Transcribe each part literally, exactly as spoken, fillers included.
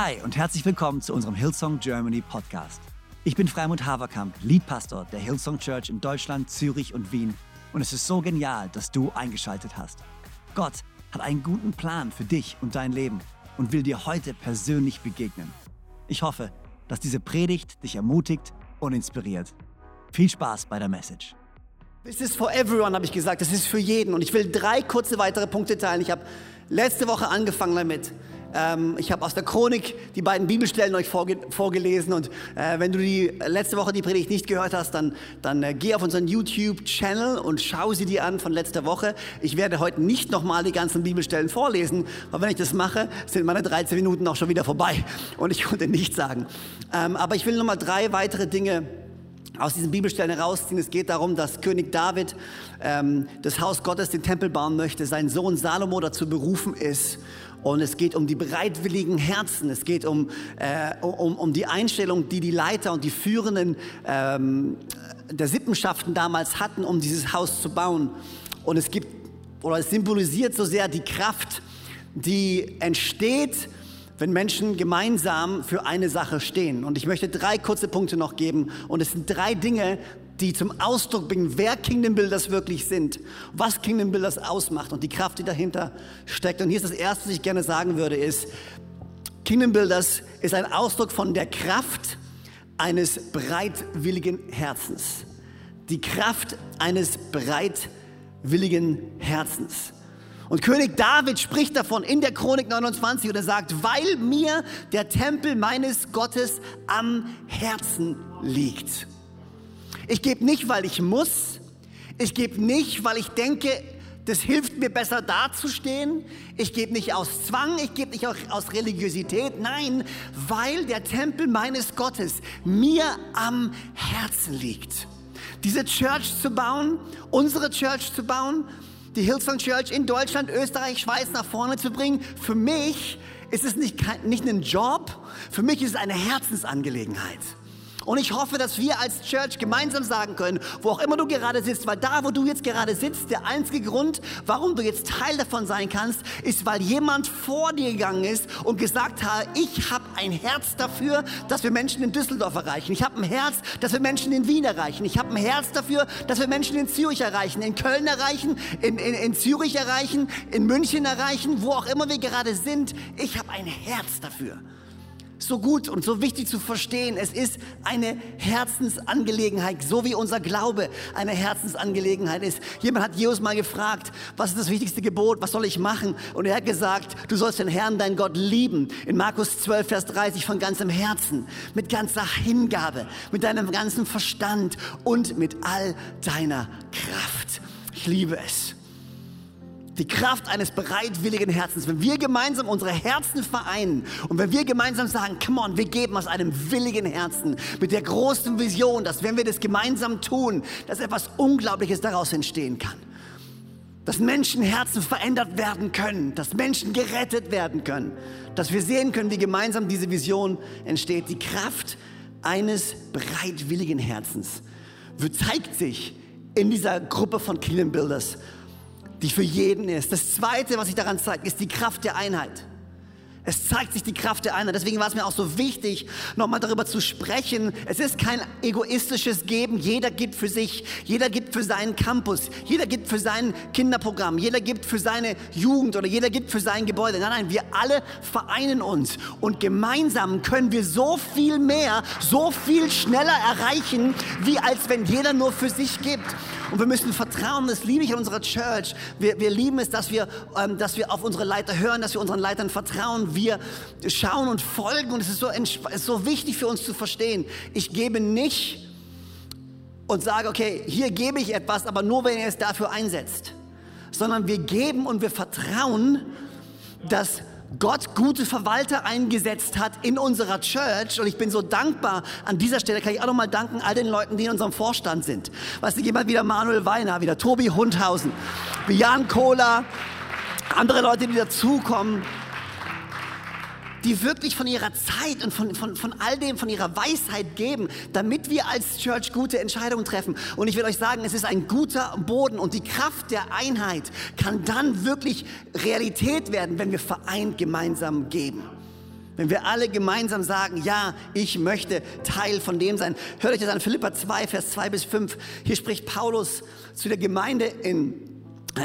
Hi und herzlich willkommen zu unserem Hillsong Germany Podcast. Ich bin Freimund Haverkamp, Leadpastor der Hillsong Church in Deutschland, Zürich und Wien. Und es ist so genial, dass du eingeschaltet hast. Gott hat einen guten Plan für dich und dein Leben und will dir heute persönlich begegnen. Ich hoffe, dass diese Predigt dich ermutigt und inspiriert. Viel Spaß bei der Message. This is for everyone, habe ich gesagt. Das ist für jeden. Und ich will drei kurze weitere Punkte teilen. Ich habe letzte Woche angefangen damit. Ähm, ich habe aus der Chronik die beiden Bibelstellen euch vorge- vorgelesen. Und äh, wenn du die letzte Woche die Predigt nicht gehört hast, dann, dann äh, geh auf unseren YouTube-Channel und schau sie dir an von letzter Woche. Ich werde heute nicht nochmal die ganzen Bibelstellen vorlesen, weil wenn ich das mache, sind meine dreizehn Minuten auch schon wieder vorbei. Und ich konnte nichts sagen. Ähm, aber ich will nochmal drei weitere Dinge aus diesen Bibelstellen herausziehen. Es geht darum, dass König David ähm, das Haus Gottes, den Tempel bauen möchte, sein Sohn Salomo dazu berufen ist. Und es geht um die bereitwilligen Herzen. Es geht um, äh, um, um die Einstellung, die die Leiter und die Führenden ähm, der Sippenschaften damals hatten, um dieses Haus zu bauen. Und es gibt, oder es symbolisiert so sehr die Kraft, die entsteht, wenn Menschen gemeinsam für eine Sache stehen. Und ich möchte drei kurze Punkte noch geben. Und es sind drei Dinge, die zum Ausdruck bringen, wer Kingdom Builders wirklich sind, was Kingdom Builders ausmacht und die Kraft, die dahinter steckt. Und hier ist das Erste, was ich gerne sagen würde, ist, Kingdom Builders ist ein Ausdruck von der Kraft eines bereitwilligen Herzens. Die Kraft eines bereitwilligen Herzens. Und König David spricht davon in der Chronik neunundzwanzig und er sagt, weil mir der Tempel meines Gottes am Herzen liegt. Ich gebe nicht, weil ich muss. Ich gebe nicht, weil ich denke, das hilft mir besser dazustehen. Ich gebe nicht aus Zwang, ich gebe nicht aus Religiosität. Nein, weil der Tempel meines Gottes mir am Herzen liegt. Diese Church zu bauen, unsere Church zu bauen, die Hillsong Church in Deutschland, Österreich, Schweiz nach vorne zu bringen. Für mich ist es nicht, nicht ein Job, für mich ist es eine Herzensangelegenheit. Und ich hoffe, dass wir als Church gemeinsam sagen können, wo auch immer du gerade sitzt, weil da, wo du jetzt gerade sitzt, der einzige Grund, warum du jetzt Teil davon sein kannst, ist, weil jemand vor dir gegangen ist und gesagt hat, ich habe ein Herz dafür, dass wir Menschen in Düsseldorf erreichen. Ich habe ein Herz, dass wir Menschen in Wien erreichen. Ich habe ein Herz dafür, dass wir Menschen in Zürich erreichen, in Köln erreichen, in, in, in Zürich erreichen, in München erreichen, wo auch immer wir gerade sind. Ich habe ein Herz dafür. So gut und so wichtig zu verstehen, es ist eine Herzensangelegenheit, so wie unser Glaube eine Herzensangelegenheit ist. Jemand hat Jesus mal gefragt, was ist das wichtigste Gebot, was soll ich machen? Und er hat gesagt, du sollst den Herrn, deinen Gott lieben. In Markus zwölf, Vers dreißig, von ganzem Herzen, mit ganzer Hingabe, mit deinem ganzen Verstand und mit all deiner Kraft. Ich liebe es. Die Kraft eines bereitwilligen Herzens. Wenn wir gemeinsam unsere Herzen vereinen und wenn wir gemeinsam sagen, come on, wir geben aus einem willigen Herzen mit der großen Vision, dass wenn wir das gemeinsam tun, dass etwas Unglaubliches daraus entstehen kann. Dass Menschenherzen verändert werden können, dass Menschen gerettet werden können, dass wir sehen können, wie gemeinsam diese Vision entsteht. Die Kraft eines bereitwilligen Herzens zeigt sich in dieser Gruppe von Kingdom Builders, die für jeden ist. Das Zweite, was sich daran zeigt, ist die Kraft der Einheit. Es zeigt sich die Kraft der Einheit. Deswegen war es mir auch so wichtig, nochmal darüber zu sprechen. Es ist kein egoistisches Geben. Jeder gibt für sich. Jeder gibt für seinen Campus. Jeder gibt für sein Kinderprogramm. Jeder gibt für seine Jugend oder jeder gibt für sein Gebäude. Nein, nein, wir alle vereinen uns. Und gemeinsam können wir so viel mehr, so viel schneller erreichen, wie als wenn jeder nur für sich gibt. Und wir müssen vertrauen, das liebe ich in unserer Church. Wir, wir lieben es, dass wir, ähm, dass wir auf unsere Leiter hören, dass wir unseren Leitern vertrauen. Wir schauen und folgen und es ist so, entsp- ist so wichtig für uns zu verstehen. Ich gebe nicht und sage, okay, hier gebe ich etwas, aber nur, wenn ihr es dafür einsetzt. Sondern wir geben und wir vertrauen, dass Gott gute Verwalter eingesetzt hat in unserer Church und ich bin so dankbar, an dieser Stelle kann ich auch nochmal danken all den Leuten, die in unserem Vorstand sind. Weißt du, jemand wieder Manuel Weiner, wieder Tobi Hundhausen, Jan Kohler, andere Leute, die dazukommen, die wirklich von ihrer Zeit und von, von, von all dem, von ihrer Weisheit geben, damit wir als Church gute Entscheidungen treffen. Und ich will euch sagen, es ist ein guter Boden und die Kraft der Einheit kann dann wirklich Realität werden, wenn wir vereint gemeinsam geben. Wenn wir alle gemeinsam sagen, ja, ich möchte Teil von dem sein. Hört euch das an, Philipper zwei, Vers zwei bis fünf. Hier spricht Paulus zu der Gemeinde in,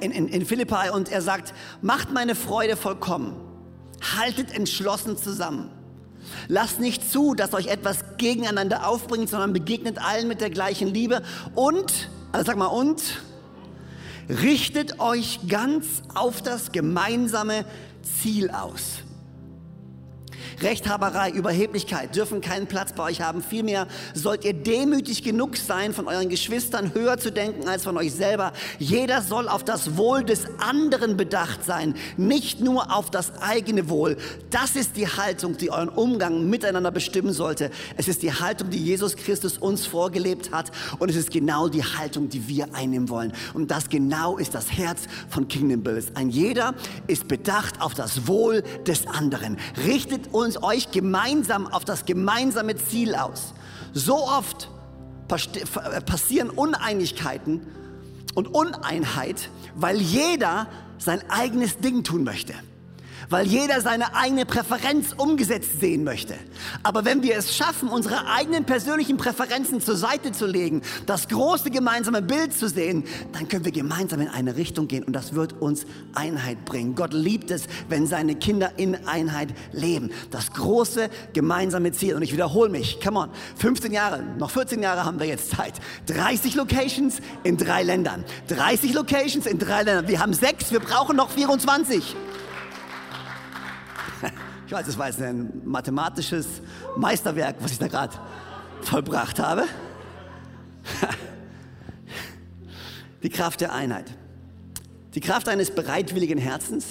in, in, in Philippi und er sagt, macht meine Freude vollkommen, haltet entschlossen zusammen. Lasst nicht zu, dass euch etwas gegeneinander aufbringt, sondern begegnet allen mit der gleichen Liebe und, also sag mal und, richtet euch ganz auf das gemeinsame Ziel aus. Rechthaberei, Überheblichkeit dürfen keinen Platz bei euch haben. Vielmehr sollt ihr demütig genug sein, von euren Geschwistern höher zu denken als von euch selber. Jeder soll auf das Wohl des anderen bedacht sein, nicht nur auf das eigene Wohl. Das ist die Haltung, die euren Umgang miteinander bestimmen sollte. Es ist die Haltung, die Jesus Christus uns vorgelebt hat und es ist genau die Haltung, die wir einnehmen wollen. Und das genau ist das Herz von Kingdom Builders. Ein jeder ist bedacht auf das Wohl des anderen. Richtet uns Uns euch gemeinsam auf das gemeinsame Ziel aus. So oft passieren Uneinigkeiten und Uneinheit, weil jeder sein eigenes Ding tun möchte. Weil jeder seine eigene Präferenz umgesetzt sehen möchte. Aber wenn wir es schaffen, unsere eigenen persönlichen Präferenzen zur Seite zu legen, das große gemeinsame Bild zu sehen, dann können wir gemeinsam in eine Richtung gehen und das wird uns Einheit bringen. Gott liebt es, wenn seine Kinder in Einheit leben. Das große gemeinsame Ziel. Und ich wiederhole mich, come on, fünfzehn Jahre, noch vierzehn Jahre haben wir jetzt Zeit. dreißig Locations in drei Ländern. dreißig Locations in drei Ländern. Wir haben sechs, wir brauchen noch vierundzwanzig. Ich weiß, es war jetzt ein mathematisches Meisterwerk, was ich da gerade vollbracht habe. Die Kraft der Einheit. Die Kraft eines bereitwilligen Herzens,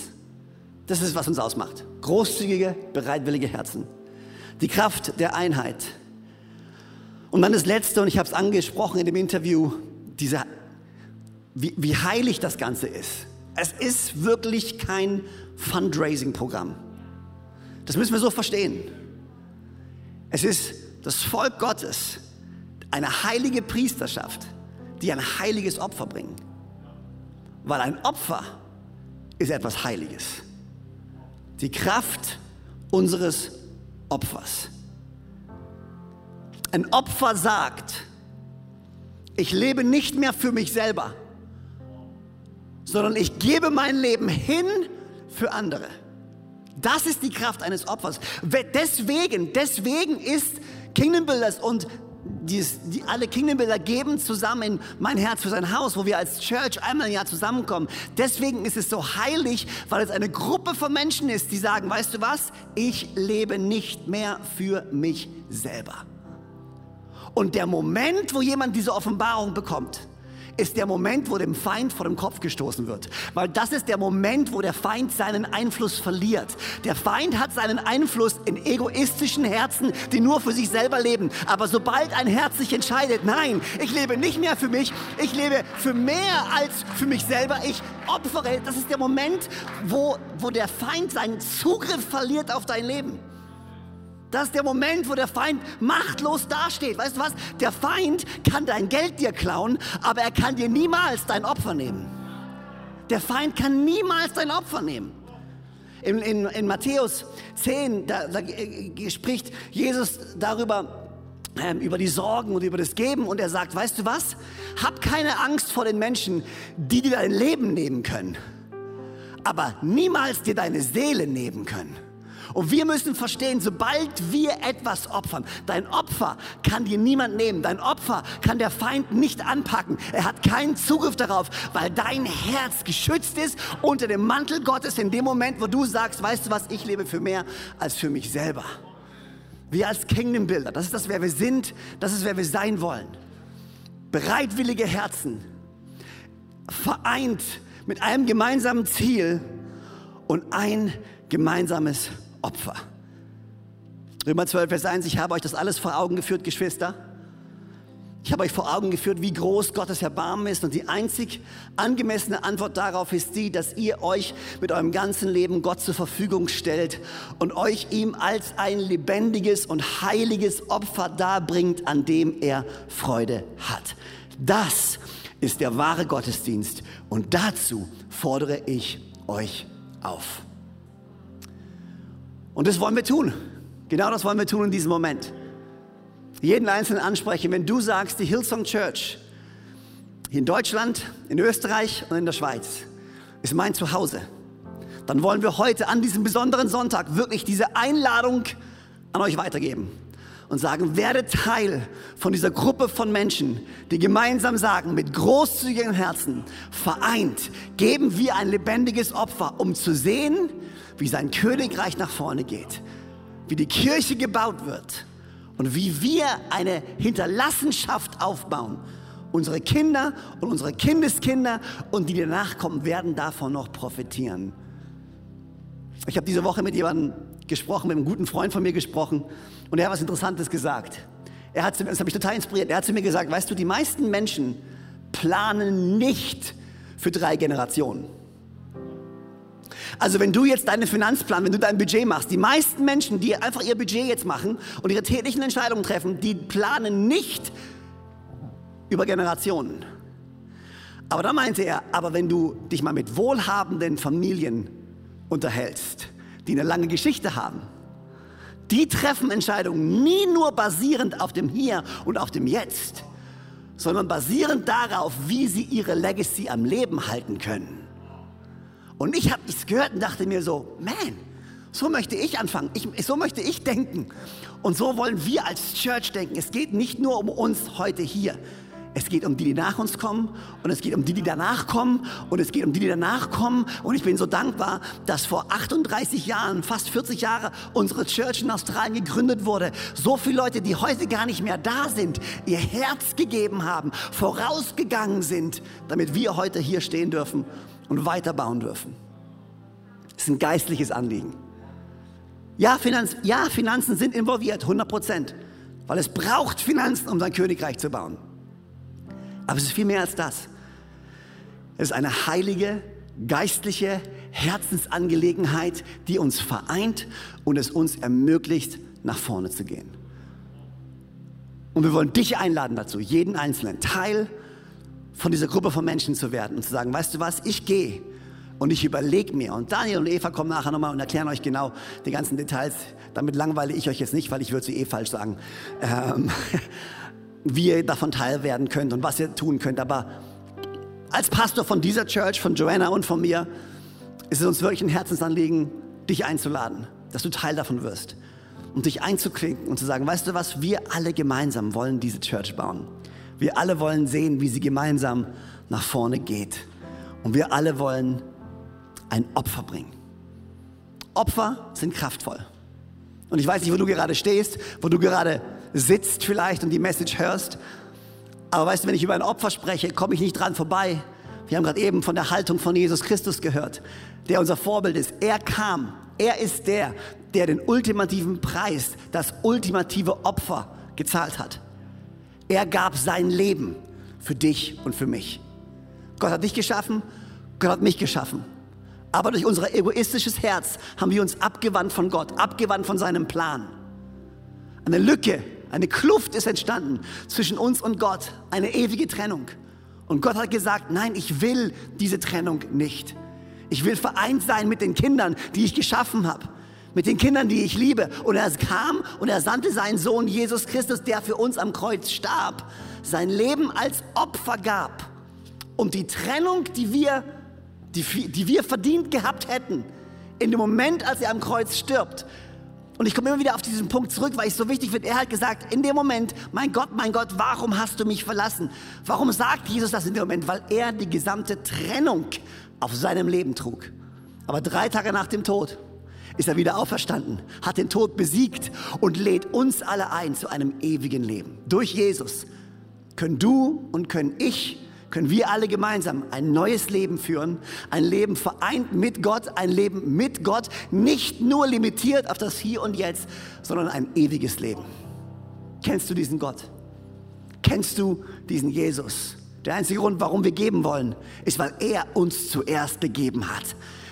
das ist, was uns ausmacht. Großzügige, bereitwillige Herzen. Die Kraft der Einheit. Und dann das Letzte, und ich habe es angesprochen in dem Interview, diese, wie, wie heilig das Ganze ist. Es ist wirklich kein Fundraising-Programm. Das müssen wir so verstehen. Es ist das Volk Gottes, eine heilige Priesterschaft, die ein heiliges Opfer bringen. Weil ein Opfer ist etwas Heiliges. Die Kraft unseres Opfers. Ein Opfer sagt, ich lebe nicht mehr für mich selber, sondern ich gebe mein Leben hin für andere. Das ist die Kraft eines Opfers. Deswegen, deswegen ist Kingdom Builders und dies, die, alle Kingdom Builder geben zusammen in Mein Herz für sein Haus, wo wir als Church einmal im Jahr zusammenkommen. Deswegen ist es so heilig, weil es eine Gruppe von Menschen ist, die sagen, weißt du was, ich lebe nicht mehr für mich selber. Und der Moment, wo jemand diese Offenbarung bekommt, ist der Moment, wo dem Feind vor dem Kopf gestoßen wird. Weil das ist der Moment, wo der Feind seinen Einfluss verliert. Der Feind hat seinen Einfluss in egoistischen Herzen, die nur für sich selber leben. Aber sobald ein Herz sich entscheidet, nein, ich lebe nicht mehr für mich, ich lebe für mehr als für mich selber, ich opfere, das ist der Moment, wo, wo der Feind seinen Zugriff verliert auf dein Leben. Das ist der Moment, wo der Feind machtlos dasteht. Weißt du was? Der Feind kann dein Geld dir klauen, aber er kann dir niemals dein Opfer nehmen. Der Feind kann niemals dein Opfer nehmen. In, in, in Matthäus zehn, da, da spricht Jesus darüber, ähm, über die Sorgen und über das Geben. Und er sagt, weißt du was? Hab keine Angst vor den Menschen, die dir dein Leben nehmen können, aber niemals dir deine Seele nehmen können. Und wir müssen verstehen, sobald wir etwas opfern, dein Opfer kann dir niemand nehmen. Dein Opfer kann der Feind nicht anpacken. Er hat keinen Zugriff darauf, weil dein Herz geschützt ist unter dem Mantel Gottes in dem Moment, wo du sagst, weißt du was, ich lebe für mehr als für mich selber. Wir als Kingdom Builder, das ist das, wer wir sind, das ist, wer wir sein wollen. Bereitwillige Herzen, vereint mit einem gemeinsamen Ziel und ein gemeinsames Opfer. Römer zwölf, Vers eins, ich habe euch das alles vor Augen geführt, Geschwister. Ich habe euch vor Augen geführt, wie groß Gottes Erbarmen ist. Und die einzig angemessene Antwort darauf ist die, dass ihr euch mit eurem ganzen Leben Gott zur Verfügung stellt und euch ihm als ein lebendiges und heiliges Opfer darbringt, an dem er Freude hat. Das ist der wahre Gottesdienst und dazu fordere ich euch auf. Und das wollen wir tun. Genau das wollen wir tun in diesem Moment. Jeden Einzelnen ansprechen. Wenn du sagst, die Hillsong Church in Deutschland, in Österreich und in der Schweiz ist mein Zuhause, dann wollen wir heute an diesem besonderen Sonntag wirklich diese Einladung an euch weitergeben und sagen, werdet Teil von dieser Gruppe von Menschen, die gemeinsam sagen, mit großzügigem Herzen, vereint, geben wir ein lebendiges Opfer, um zu sehen, wie sein Königreich nach vorne geht, wie die Kirche gebaut wird und wie wir eine Hinterlassenschaft aufbauen. Unsere Kinder und unsere Kindeskinder und die, die danach kommen, werden davon noch profitieren. Ich habe diese Woche mit jemandem gesprochen, mit einem guten Freund von mir gesprochen, und er hat was Interessantes gesagt. Er hat, das hat mich total inspiriert. Er hat zu mir gesagt, weißt du, die meisten Menschen planen nicht für drei Generationen. Also wenn du jetzt deinen Finanzplan, wenn du dein Budget machst, die meisten Menschen, die einfach ihr Budget jetzt machen und ihre täglichen Entscheidungen treffen, die planen nicht über Generationen. Aber da meinte er, aber wenn du dich mal mit wohlhabenden Familien unterhältst, die eine lange Geschichte haben, die treffen Entscheidungen nie nur basierend auf dem Hier und auf dem Jetzt, sondern basierend darauf, wie sie ihre Legacy am Leben halten können. Und ich habe nichts gehört und dachte mir so, man, so möchte ich anfangen, ich, so möchte ich denken. Und so wollen wir als Church denken. Es geht nicht nur um uns heute hier. Es geht um die, die nach uns kommen, und es geht um die, die danach kommen, und es geht um die, die danach kommen. Und ich bin so dankbar, dass vor achtunddreißig Jahren, fast vierzig Jahre, unsere Church in Australien gegründet wurde. So viele Leute, die heute gar nicht mehr da sind, ihr Herz gegeben haben, vorausgegangen sind, damit wir heute hier stehen dürfen und weiterbauen dürfen. Das ist ein geistliches Anliegen. Ja, Finanz, ja Finanzen sind involviert, hundert Prozent, weil es braucht Finanzen, um sein Königreich zu bauen. Aber es ist viel mehr als das. Es ist eine heilige, geistliche Herzensangelegenheit, die uns vereint und es uns ermöglicht, nach vorne zu gehen. Und wir wollen dich einladen dazu, jeden Einzelnen Teil von dieser Gruppe von Menschen zu werden und zu sagen, weißt du was, ich gehe und ich überlege mir. Und Daniel und Eva kommen nachher nochmal und erklären euch genau die ganzen Details. Damit langweile ich euch jetzt nicht, weil ich würde es eh falsch sagen. Ähm... wie ihr davon teil werden könnt und was ihr tun könnt. Aber als Pastor von dieser Church, von Joanna und von mir, ist es uns wirklich ein Herzensanliegen, dich einzuladen, dass du Teil davon wirst und dich einzuklinken und zu sagen, weißt du was, wir alle gemeinsam wollen diese Church bauen. Wir alle wollen sehen, wie sie gemeinsam nach vorne geht. Und wir alle wollen ein Opfer bringen. Opfer sind kraftvoll. Und ich weiß nicht, wo du gerade stehst, wo du gerade sitzt vielleicht und die Message hörst. Aber weißt du, wenn ich über ein Opfer spreche, komme ich nicht dran vorbei. Wir haben gerade eben von der Haltung von Jesus Christus gehört, der unser Vorbild ist. Er kam, er ist der, der den ultimativen Preis, das ultimative Opfer gezahlt hat. Er gab sein Leben für dich und für mich. Gott hat dich geschaffen, Gott hat mich geschaffen. Aber durch unser egoistisches Herz haben wir uns abgewandt von Gott, abgewandt von seinem Plan. Eine Lücke, eine Kluft ist entstanden zwischen uns und Gott, eine ewige Trennung. Und Gott hat gesagt, nein, ich will diese Trennung nicht. Ich will vereint sein mit den Kindern, die ich geschaffen habe, mit den Kindern, die ich liebe. Und er kam und er sandte seinen Sohn Jesus Christus, der für uns am Kreuz starb, sein Leben als Opfer gab, um die Trennung, die wir, die, die wir verdient gehabt hätten, in dem Moment, als er am Kreuz stirbt. Und ich komme immer wieder auf diesen Punkt zurück, weil ich es so wichtig finde. Er hat gesagt, in dem Moment, mein Gott, mein Gott, warum hast du mich verlassen? Warum sagt Jesus das in dem Moment? Weil er die gesamte Trennung auf seinem Leben trug. Aber drei Tage nach dem Tod ist er wieder auferstanden, hat den Tod besiegt und lädt uns alle ein zu einem ewigen Leben. Durch Jesus können du und können ich, können wir alle gemeinsam ein neues Leben führen, ein Leben vereint mit Gott, ein Leben mit Gott, nicht nur limitiert auf das Hier und Jetzt, sondern ein ewiges Leben. Kennst du diesen Gott? Kennst du diesen Jesus? Der einzige Grund, warum wir geben wollen, ist, weil er uns zuerst gegeben hat.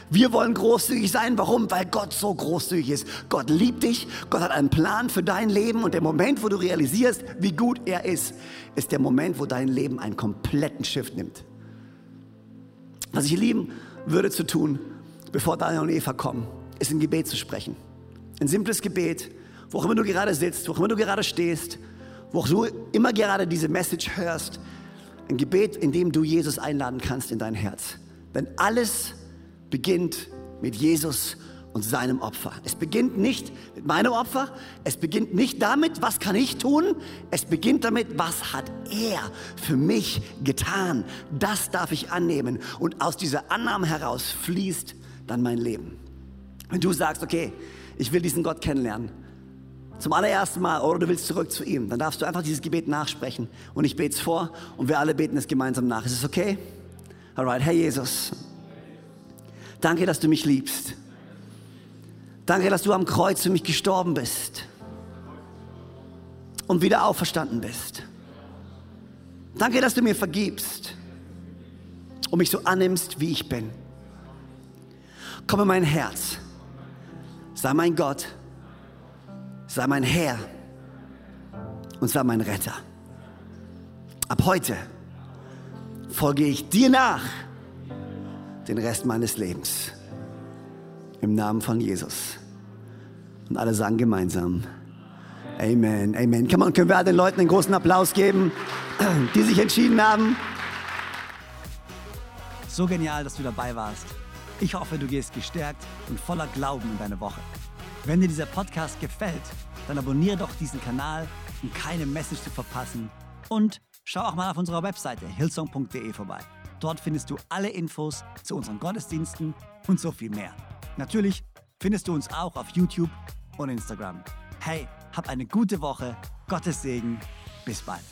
Wir wollen großzügig sein. Warum? Weil Gott so großzügig ist. Gott liebt dich. Gott hat einen Plan für dein Leben. Und der Moment, wo du realisierst, wie gut er ist, ist der Moment, wo dein Leben einen kompletten Shift nimmt. Was ich lieben würde zu tun, bevor Daniel und Eva kommen, ist ein Gebet zu sprechen. Ein simples Gebet, wo auch immer du gerade sitzt, wo auch immer du gerade stehst, wo auch du immer gerade diese Message hörst. Ein Gebet, in dem du Jesus einladen kannst in dein Herz. Denn alles beginnt mit Jesus und seinem Opfer. Es beginnt nicht mit meinem Opfer. Es beginnt nicht damit, was kann ich tun. Es beginnt damit, was hat er für mich getan. Das darf ich annehmen. Und aus dieser Annahme heraus fließt dann mein Leben. Wenn du sagst, okay, ich will diesen Gott kennenlernen, zum allerersten Mal, oder du willst zurück zu ihm, dann darfst du einfach dieses Gebet nachsprechen. Und ich bete es vor und wir alle beten es gemeinsam nach. Ist es okay? Alright, Herr Jesus, danke, dass du mich liebst. Danke, dass du am Kreuz für mich gestorben bist und wieder auferstanden bist. Danke, dass du mir vergibst und mich so annimmst, wie ich bin. Komm in mein Herz, sei mein Gott, sei mein Herr und sei mein Retter. Ab heute folge ich dir nach den Rest meines Lebens. Im Namen von Jesus. Und alle sagen gemeinsam Amen, Amen. Come on, können wir all den Leuten einen großen Applaus geben, die sich entschieden haben. So genial, dass du dabei warst. Ich hoffe, du gehst gestärkt und voller Glauben in deine Woche. Wenn dir dieser Podcast gefällt, dann abonniere doch diesen Kanal, um keine Message zu verpassen. Und schau auch mal auf unserer Webseite hillsong punkt de vorbei. Dort findest du alle Infos zu unseren Gottesdiensten und so viel mehr. Natürlich findest du uns auch auf YouTube und Instagram. Hey, hab eine gute Woche. Gottes Segen. Bis bald.